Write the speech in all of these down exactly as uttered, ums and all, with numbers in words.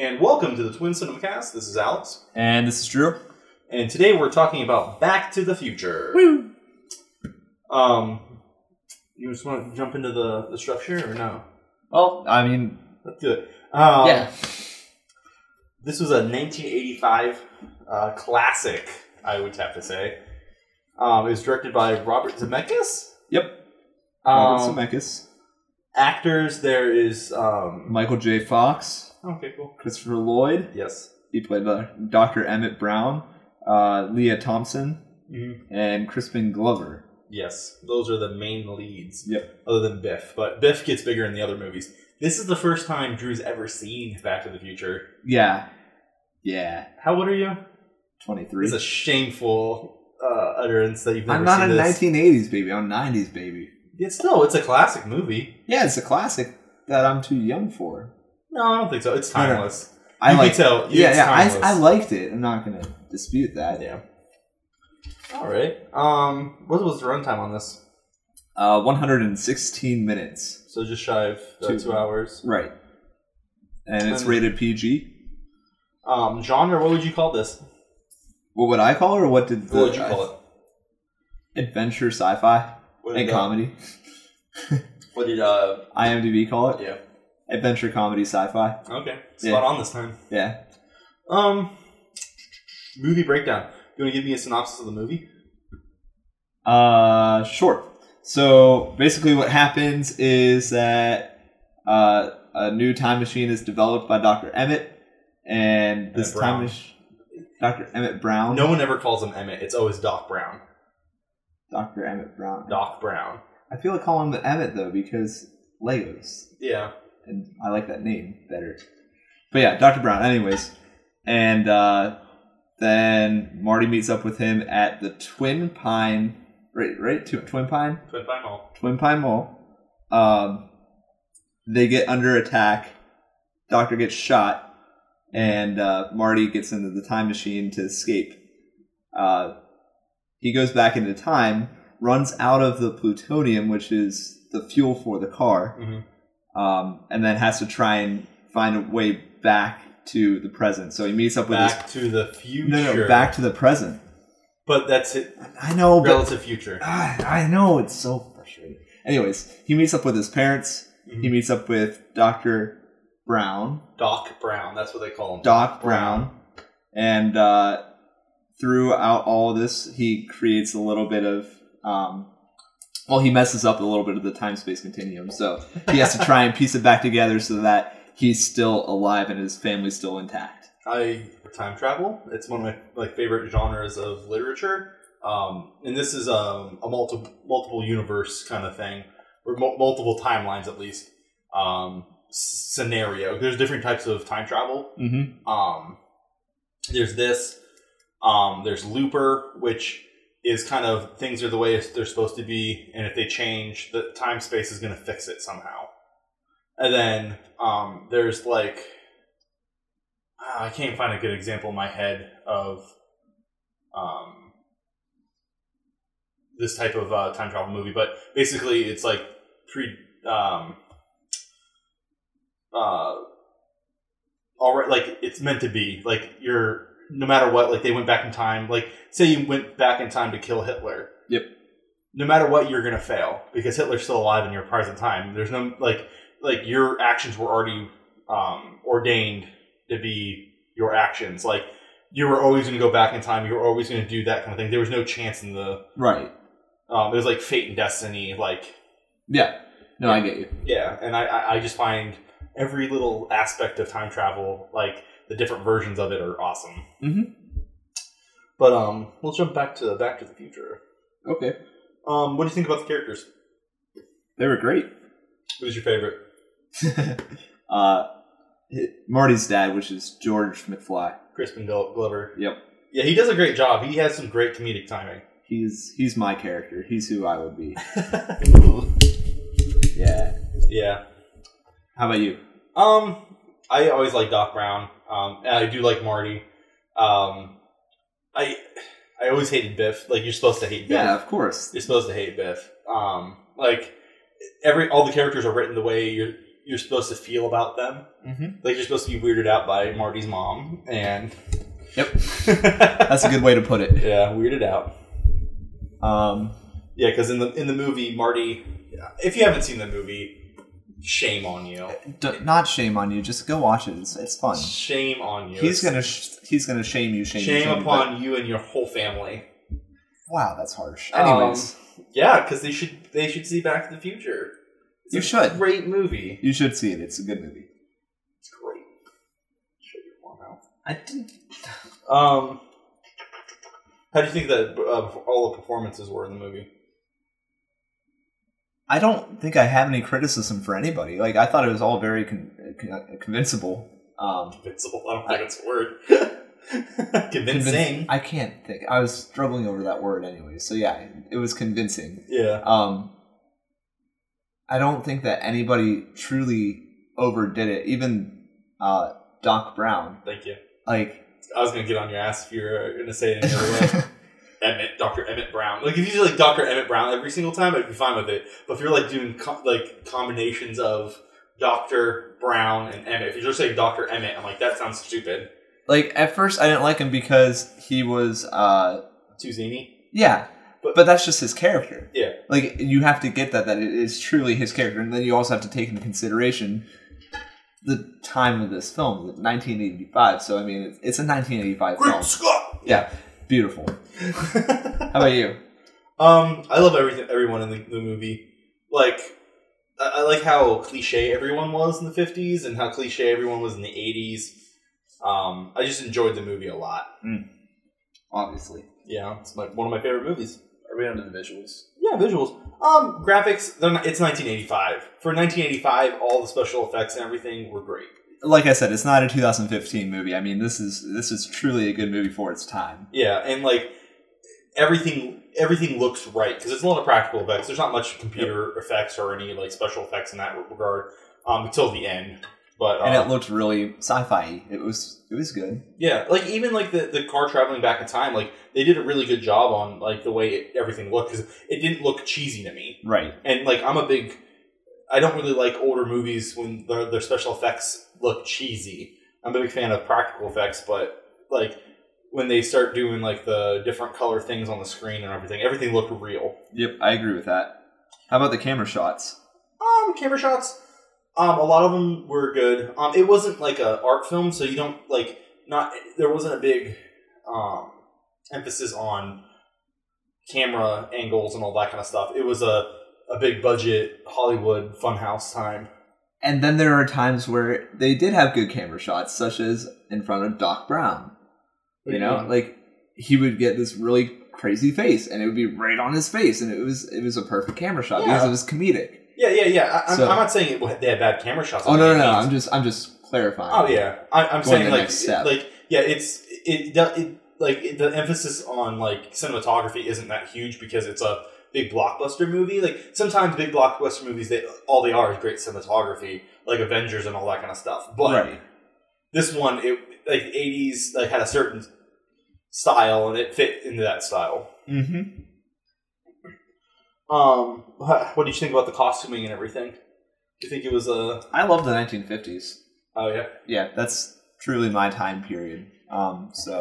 And welcome to the Twin Cinemacast. This is Alex. And this is Drew. And today we're talking about Back to the Future. Woo! Um, you just want to jump into the, the structure or no? Well, I mean... Let's do it. Um, yeah. This was a nineteen eighty-five uh, classic, I would have to say. Um, it was directed by Robert Zemeckis? Yep. Robert um, Zemeckis. Actors, there is... Um, Michael J. Fox. Okay, cool. Christopher Lloyd. Yes. He played Doctor Emmett Brown, uh, Leah Thompson, mm-hmm. and Crispin Glover. Yes. Those are the main leads. Yep. Other than Biff. But Biff gets bigger in the other movies. This is the first time Drew's ever seen Back to the Future. Yeah. Yeah. How old are you? twenty-three. It's a shameful uh, utterance that you've never seen this. I'm not a nineteen eighties baby. I'm a nineties baby. It's still, it's a classic movie. Yeah, it's a classic that I'm too young for. No, I don't think so. It's timeless. I you like can tell. Yeah, it's yeah. I, I liked it. I'm not going to dispute that. Yeah. All right. Um, what was the runtime on this? Uh, one hundred sixteen minutes. So just shy of uh, two. two hours. Right. And, and it's rated P G. Um, genre, what would you call this? What would I call it, or what did the... What would you call I, it? Adventure, sci-fi, and the, comedy. What did uh, IMDb call it? Yeah. Adventure, comedy, sci-fi. Okay. Spot yeah. on this time. Yeah. Um, movie breakdown. You want to give me a synopsis of the movie? Uh, sure. So, basically what happens is that uh, a new time machine is developed by Doctor Emmett. And this Emmett time machine... Doctor Emmett Brown. No one ever calls him Emmett. It's always Doc Brown. Doctor Emmett Brown. Doc Brown. I feel like calling him Emmett, though, because Legos. Yeah. And I like that name better. But yeah, Doctor Brown, anyways. And uh, then Marty meets up with him at the Twin Pine... Right, right? Twin Pine? Twin Pine Mall. Twin Pine Mall. Um, they get under attack. Doctor gets shot. And uh, Marty gets into the time machine to escape. Uh, he goes back into time, runs out of the plutonium, which is the fuel for the car. Mm-hmm. Um, and then has to try and find a way back to the present. So he meets up with back his... Back to the future. No, no, back to the present. But that's it. I know, relative but, future. I, I know, it's so frustrating. Anyways, he meets up with his parents. Mm-hmm. He meets up with Doctor Brown. Doc Brown, that's what they call him. Doc Brown. Brown. And uh, throughout all this, he creates a little bit of... Um, Well, he messes up a little bit of the time-space continuum, so he has to try and piece it back together so that he's still alive and his family's still intact. I time travel. It's one of my like favorite genres of literature, um, and this is um, a multiple multiple universe kind of thing, or mo- multiple timelines at least um, scenario. There's different types of time travel. Mm-hmm. Um, there's this. Um, there's Looper, which. Is kind of things are the way they're supposed to be, and if they change, the time space is going to fix it somehow. And then um, there's like I can't find a good example in my head of um, this type of uh, time travel movie, but basically it's like pre um, uh, all right, like it's meant to be, like you're. No matter what, like, they went back in time. Like, say you went back in time to kill Hitler. Yep. No matter what, you're going to fail. Because Hitler's still alive in your present time. There's no, like, like your actions were already um, ordained to be your actions. Like, you were always going to go back in time. You were always going to do that kind of thing. There was no chance in the... Right. Um, it was, like, fate and destiny, like... Yeah. No, yeah. I get you. Yeah. And I, I just find every little aspect of time travel, like... The different versions of it are awesome. Mm-hmm. But um, we'll jump back to Back to the Future. Okay. Um, what do you think about the characters? They were great. Who's your favorite? uh, Marty's dad, which is George McFly. Crispin Glover. Yep. Yeah, he does a great job. He has some great comedic timing. He's he's my character. He's who I would be. Yeah. Yeah. How about you? Um, I always like Doc Brown. Um, and I do like Marty. Um, I I always hated Biff. Like, you're supposed to hate Biff. Yeah, of course. You're supposed to hate Biff. Um, like, every all the characters are written the way you're, you're supposed to feel about them. Mm-hmm. Like, you're supposed to be weirded out by Marty's mom, and... Yep. That's a good way to put it. Yeah, weirded out. Um, yeah, because in the in the movie, Marty... If you haven't seen the movie, shame on you. D- not shame on you. Just go watch it. It's, it's fun. Shame on you. He's gonna sh- he's gonna shame you. Shame, shame, shame upon but... you and your whole family. Wow, that's harsh. Anyways, um, yeah, because they should they should see Back to the Future. It's you should. Great movie. You should see it. It's a good movie. It's great. Shut your mom out. I didn't. Um, how do you think that uh, all the performances were in the movie? I don't think I have any criticism for anybody. Like, I thought it was all very con- con- convincible. Um, convincible? I don't think I, it's a word. Convincing? Convinc- I can't think. I was struggling over that word anyway. So, yeah, it was convincing. Yeah. Um, I don't think that anybody truly overdid it. Even uh, Doc Brown. Thank you. Like, I was going to get on your ass if you were going to say it any other way. Emmett, Doctor Emmett Brown. Like, if you do, like, Doctor Emmett Brown every single time, I'd be fine with it. But if you're, like, doing, co- like, combinations of Doctor Brown and Emmett, if you just say Doctor Emmett, I'm like, that sounds stupid. Like, at first I didn't like him because he was, uh... too zany? Yeah. But, but that's just his character. Yeah. Like, you have to get that, that it is truly his character. And then you also have to take into consideration the time of this film, nineteen eighty-five. So, I mean, it's a nineteen eighty-five Great film. Scott! Yeah. Beautiful. How about you? Um, I love everything. Everyone in the, the movie, like, I, I like how cliche everyone was in the fifties, and how cliche everyone was in the eighties. Um, I just enjoyed the movie a lot. Mm. Obviously, yeah, it's my, one of my favorite movies. Are we onto the visuals? Yeah, visuals. Um, graphics. They're not, it's nineteen eighty-five. For nineteen eighty-five, all the special effects and everything were great. Like I said, it's not a two thousand fifteen movie. I mean, this is this is truly a good movie for its time. Yeah, and like everything, everything looks right because it's a lot of practical effects. There's not much computer yep. effects or any like special effects in that regard um, until the end. But um, and it looked really sci-fi. It was it was good. Yeah, like even like the, the car traveling back in time. Like they did a really good job on like the way it, everything looked because it didn't look cheesy to me. Right. And like I'm a big. I don't really like older movies when their, their special effects look cheesy. I'm a big fan of practical effects, but like when they start doing like the different color things on the screen and everything, everything looked real. Yep, I agree with that. How about the camera shots? Um, camera shots. Um, a lot of them were good. Um, it wasn't like an art film, so you don't like not. There wasn't a big um emphasis on camera angles and all that kind of stuff. It was a A big budget Hollywood funhouse time. And then there are times where they did have good camera shots, such as in front of Doc Brown. You know, yeah. Like he would get this really crazy face and it would be right on his face. And it was it was a perfect camera shot yeah. because it was comedic. Yeah, yeah, yeah. I, so, I'm not saying it, they had bad camera shots. Oh, no, no, no. I'm just, I'm just clarifying. Oh, yeah. I, I'm saying like, it, like, yeah, it's, it, it like it, the emphasis on like cinematography isn't that huge because it's a big blockbuster movie. Like sometimes big blockbuster movies, they all they are is great cinematography, like Avengers and all that kind of stuff. But right. This one, it like eighties, like had a certain style, and it fit into that style. Mm-hmm. Um, what do you think about the costuming and everything? Do you think it was a? I love the nineteen fifties. Oh yeah, yeah. That's truly my time period. Um, so.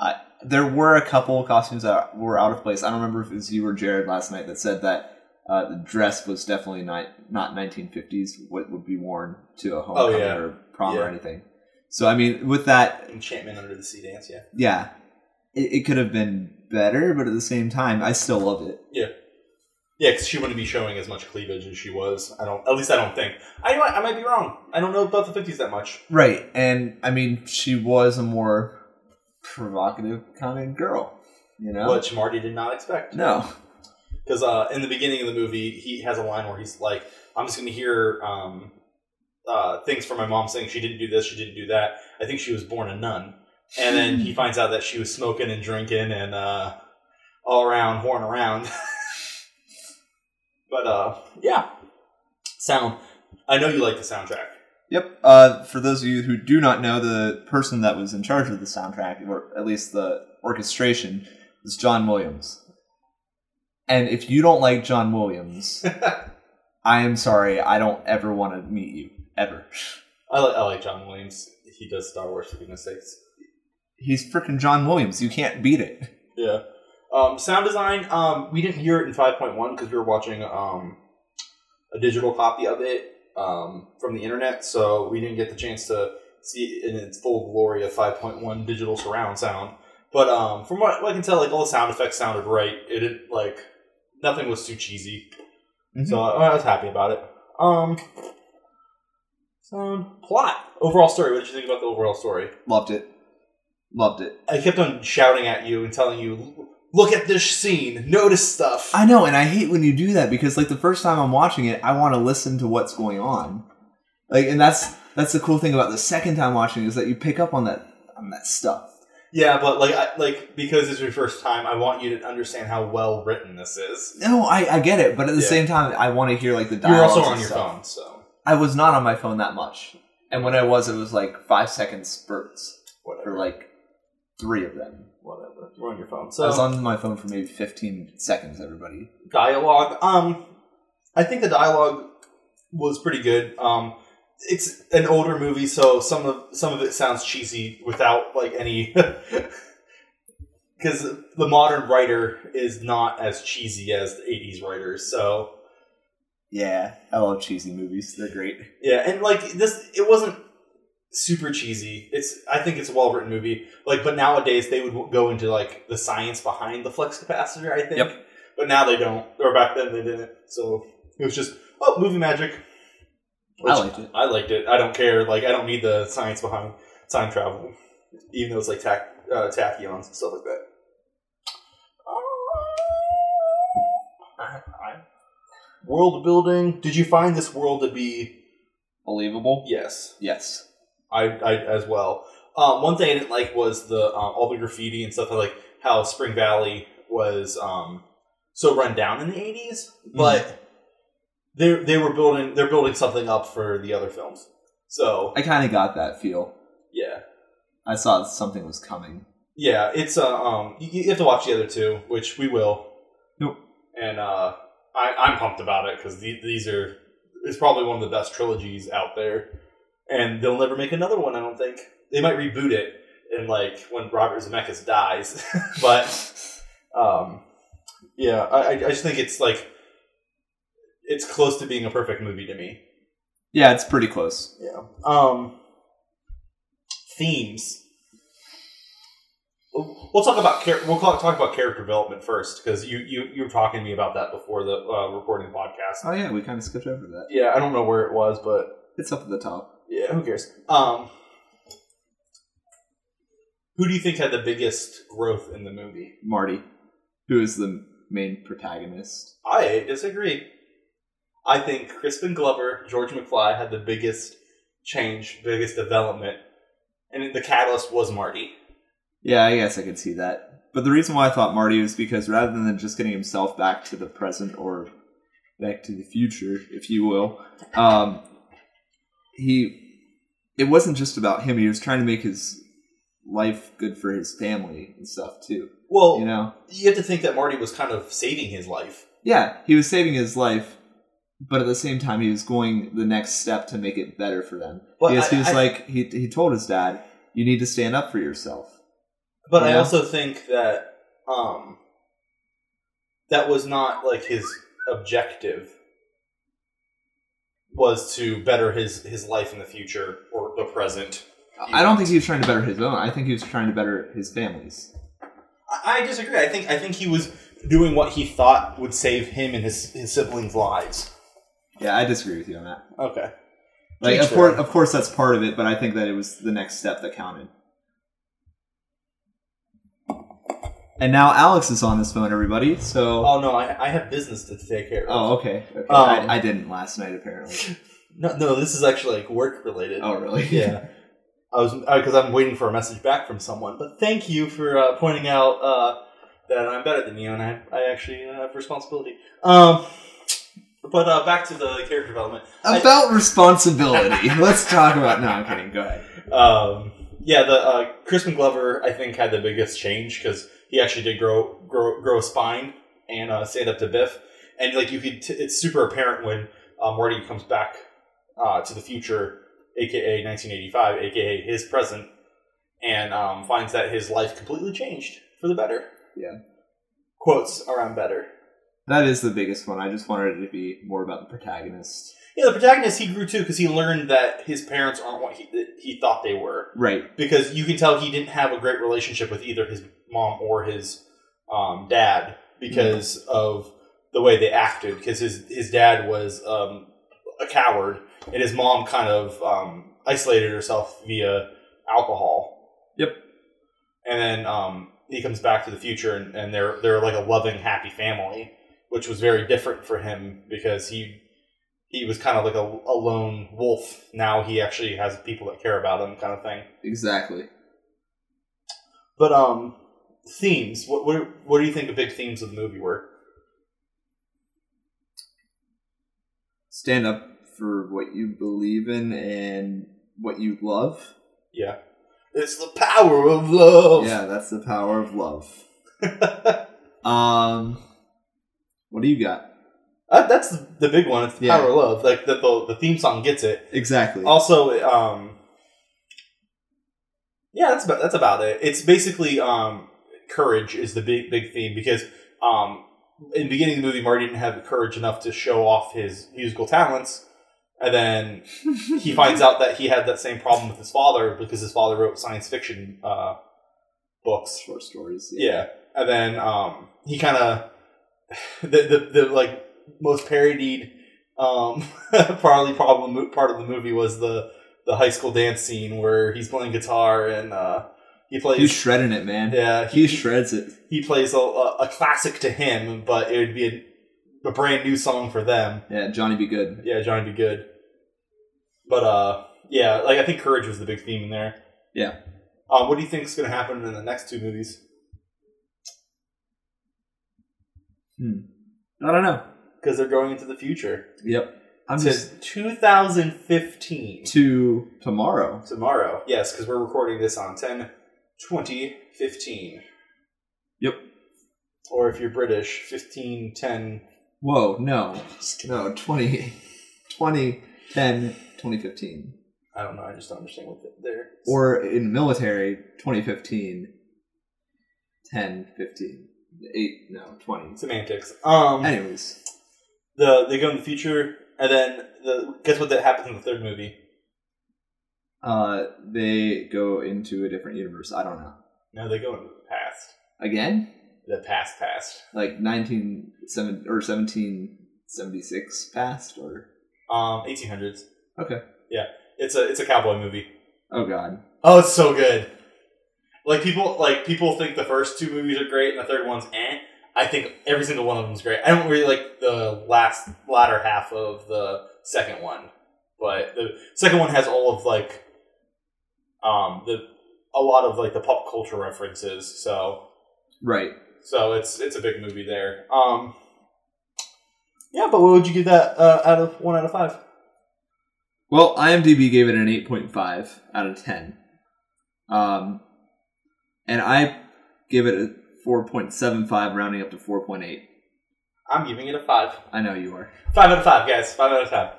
Uh, there were a couple of costumes that were out of place. I don't remember if it was you or Jared last night that said that uh, the dress was definitely not not nineteen fifties, what would be worn to a homecoming oh, yeah. or prom yeah. or anything. So, I mean, with that... Enchantment Under the Sea dance, yeah. Yeah. It, it could have been better, but at the same time, I still love it. Yeah. Yeah, because she wouldn't be showing as much cleavage as she was. I don't. At least I don't think. I might, I might be wrong. I don't know about the fifties that much. Right. And, I mean, she was a more... provocative kind of girl, you know, which Marty did not expect. No, because uh, in the beginning of the movie, he has a line where he's like, "I'm just going to hear um, uh, things from my mom saying she didn't do this, she didn't do that. I think she was born a nun." And then he finds out that she was smoking and drinking and uh, all around whoring around. But uh, yeah, sound. I know you like the soundtrack. Yep. Uh, for those of you who do not know, the person that was in charge of the soundtrack, or at least the orchestration, is John Williams. And if you don't like John Williams, I am sorry, I don't ever want to meet you. Ever. I like, I like John Williams. He does Star Wars, for goodness sakes. He's freaking John Williams. You can't beat it. Yeah. Um, sound design, um, we didn't hear it in five point one because we were watching um, a digital copy of it um, from the internet, so we didn't get the chance to see it in its full glory of five point one digital surround sound. But um, from what I can tell, like all the sound effects sounded right. It didn't, like, nothing was too cheesy. Mm-hmm. So I, I was happy about it. Um, sound, plot, overall story. What did you think about the overall story? Loved it. Loved it. I kept on shouting at you and telling you, look at this scene, notice stuff. I know, and I hate when you do that because, like, the first time I'm watching it, I want to listen to what's going on. Like, and that's that's the cool thing about the second time watching it, is that you pick up on that on that stuff. Yeah, but like, I, like because it's your first time, I want you to understand how well written this is. No, I, I get it, but at the yeah. same time, I want to hear like the dialogue. You're also on your stuff. phone, so I was not on my phone that much, and when I was, it was like five second spurts, whatever, or, like. Three of them. Whatever. You're on your phone. So I was on my phone for maybe fifteen seconds, everybody. Dialogue. Um, I think the dialogue was pretty good. Um, it's an older movie, so some of some of it sounds cheesy without, like, any... Because the modern writer is not as cheesy as the eighties writers, so... Yeah, I love cheesy movies. They're great. Yeah, and, like, this... It wasn't... super cheesy. It's I think it's a well-written movie. Like, but nowadays they would go into like the science behind the flux capacitor, I think. Yep. But now they don't. Or back then they didn't. So it was just oh, movie magic. Which, I liked it. I liked it. I don't care. Like, I don't need the science behind time travel, even though it's like tac- uh, tachyons and stuff like that. Uh, world building. Did you find this world to be believable? Yes. Yes. I, I as well. Um, one thing I didn't like was the um, all the graffiti and stuff. Like how Spring Valley was um, so run down in the eighties, but mm-hmm. they they were building they're building something up for the other films. So I kind of got that feel. Yeah, I saw something was coming. Yeah, it's uh, um you, you have to watch the other two, which we will. Nope. And uh, I I'm pumped about it because these, these are it's probably one of the best trilogies out there. And they'll never make another one, I don't think. They might reboot it in, like, when Robert Zemeckis dies. But, um, yeah, I, I just think it's, like, it's close to being a perfect movie to me. Yeah, it's pretty close. Yeah. Um, themes. We'll talk about char- we'll talk about character development first, because you, you, you were talking to me about that before the uh, recording podcast. Oh, yeah, we kind of skipped over that. Yeah, I don't know where it was, but... It's up at the top. Yeah, who cares? Um, who do you think had the biggest growth in the movie? Marty, who is the main protagonist. I disagree. I think Crispin Glover, George McFly, had the biggest change, biggest development, and the catalyst was Marty. Yeah, I guess I could see that. But the reason why I thought Marty was because rather than just getting himself back to the present or back to the future, if you will, um... He, it wasn't just about him. He was trying to make his life good for his family and stuff too. Well, you know, you have to think that Marty was kind of saving his life. Yeah, he was saving his life, but at the same time, he was going the next step to make it better for them. But because I, he was I, like, he he told his dad, "You need to stand up for yourself." But you I know? also think that um, that was not like his objective. Was to better his, his life in the future or the present. Even. I don't think he was trying to better his own. I think he was trying to better his family's. I, I disagree. I think I think he was doing what he thought would save him and his, his siblings' lives. Yeah, I disagree with you on that. Okay. Like, of course, of course that's part of it, but I think that it was the next step that counted. And now Alex is on his phone, everybody, so... Oh, no, I, I have business to take care of. Oh, okay. okay. Um, I, I didn't last night, apparently. No, no, this is actually, like, work-related. Oh, really? Yeah. I was... Because I'm waiting for a message back from someone. But thank you for uh, pointing out uh, that I'm better than you, and I, I actually have responsibility. Um, But uh, back to the character development. About I, responsibility. Let's talk about... No, I'm kidding. Go ahead. Um, yeah, the uh, Crispin Glover, I think, had the biggest change, because... He actually did grow, grow, grow a spine and uh, stand up to Biff, and like you could, t- it's super apparent when um, where he comes back uh, to the future, aka nineteen eighty-five, aka his present, and um, finds that his life completely changed for the better. Yeah. Quotes around better. That is the biggest one. I just wanted it to be more about the protagonist. Yeah, the protagonist, he grew too, because he learned that his parents aren't what he, he thought they were. Right. Because you can tell he didn't have a great relationship with either his mom or his um, dad because mm-hmm. of the way they acted. Because his, his dad was um, a coward, and his mom kind of um, isolated herself via alcohol. Yep. And then um, he comes back to the future, and, and they're they're like a loving, happy family, which was very different for him because he... He was kind of like a, a lone wolf. Now he actually has people that care about him, kind of thing. Exactly. But um, themes. What what what do you think the big themes of the movie were? Stand up for what you believe in and what you love. Yeah, it's the power of love. Yeah, that's the power of love. um, what do you got? Uh, that's the big one. It's the yeah. power of love. Like the, the the theme song gets it exactly. Also, um, yeah, that's about that's about it. It's basically um, courage is the big big theme because um, in the beginning of the movie, Marty didn't have the courage enough to show off his musical talents, and then he finds out that he had that same problem with his father because his father wrote science fiction uh, books, short stories. Yeah, yeah. And then um, he kind of the, the the like. most parodied um, probably problem part of the movie was the, the high school dance scene where he's playing guitar and uh, he plays. He's shredding it, man. Yeah, he, he shreds it. He plays a, a classic to him, but it would be a, a brand new song for them. Yeah, Johnny B. Good. Yeah, Johnny B. Good. But uh, yeah, like I think courage was the big theme in there. Yeah. Uh, what do you think is going to happen in the next two movies? Hmm. I don't know. Because they're going into the future. Yep. I'm just twenty fifteen. To tomorrow. Tomorrow. Yes, because we're recording this on ten twenty fifteen. Yep. Or if you're British, fifteen ten. Whoa, no. No, twenty ten twenty fifteen. I don't know. I just don't understand what they're... Or in military, twenty fifteen, ten fifteen. eight, no, twenty. Semantics. Um. Anyways. The, they go in the future, and then the, guess what that happens in the third movie? Uh, they go into a different universe. I don't know. No, they go into the past. Again? The past past. Like nineteen seven or seventeen seventy six past or um eighteen hundreds. Okay. Yeah, it's a it's a cowboy movie. Oh God. Oh, it's so good. Like people like people think the first two movies are great, and the third one's eh. I think every single one of them is great. I don't really like the last latter half of the second one, but the second one has all of like, um, the a lot of like the pop culture references. So, right. So it's it's a big movie there. Um, yeah, but what would you give that uh, out of one out of five? Well, IMDb gave it an eight point five out of ten, um, and I give it a. four point seven five, rounding up to four point eight. I'm giving it a five. I know you are. five out of five, guys. five out of five.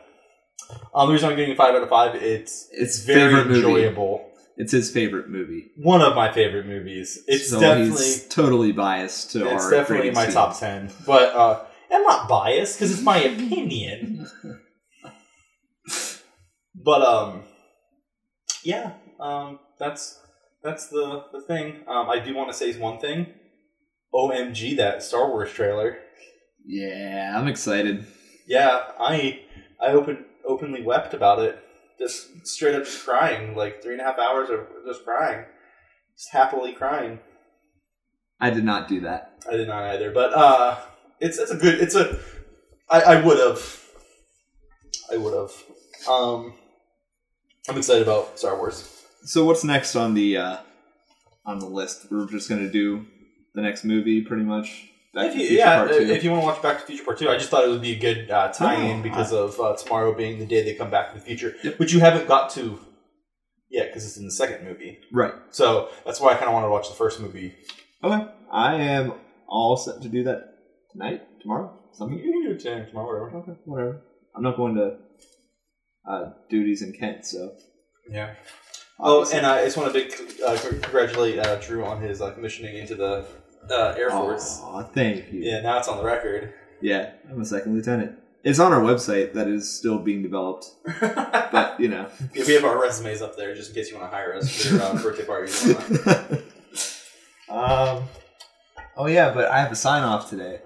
Um, the reason I'm giving it five out of five, it's, it's very enjoyable. It's his favorite movie. One of my favorite movies. It's so definitely... He's totally biased to our... It's definitely in my team. Top ten. But uh, I'm not biased, because it's my opinion. But, um... Yeah. Um, that's... That's the, the thing. Um, I do want to say one thing. O M G, that Star Wars trailer. Yeah, I'm excited. Yeah, I I open, openly wept about it. Just straight up just crying. Like three and a half hours of just crying. Just happily crying. I did not do that. I did not either. But uh, it's it's a good... It's a... I, I would have. I would have. Um, I'm excited about Star Wars. So what's next on the uh, on the list? We're just going to do the next movie, pretty much. Back if you, to the Future yeah, Part Two. If you want to watch Back to the Future Part Two, I just thought it would be a good uh, tie-in oh, because I... of uh, tomorrow being the day they come back to the future, yep. Which you haven't got to yet because it's in the second movie, right? So that's why I kind of want to watch the first movie. Okay, I am all set to do that tonight, tomorrow, something. You can do it tonight, tomorrow, whatever. Okay, whatever. I'm not going to uh, duties in Kent, so. Yeah. Obviously. Oh, and I just want to big, uh, congratulate uh, Drew on his uh, commissioning into the uh, Air Force. Oh, thank you. Yeah, now it's on the record. Yeah, I'm a second lieutenant. It's on our website that is still being developed. But, you know. Yeah, we have our resumes up there just in case you want to hire us for your uh, birthday party. um, oh, yeah, but I have a sign-off today.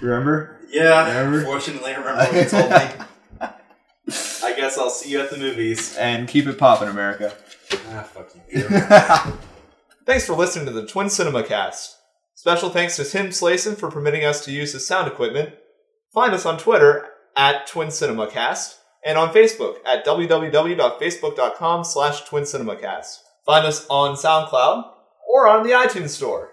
Remember? Yeah, remember? Fortunately, I remember what you told me. I guess I'll see you at the movies. And keep it poppin', America. Ah, fuck you. Thanks for listening to the Twin Cinema Cast. Special thanks to Tim Slayson for permitting us to use his sound equipment. Find us on Twitter at Twin Cinema Cast and on Facebook at w w w dot facebook dot com slash Twin Cinema Cast. Find us on SoundCloud or on the iTunes Store.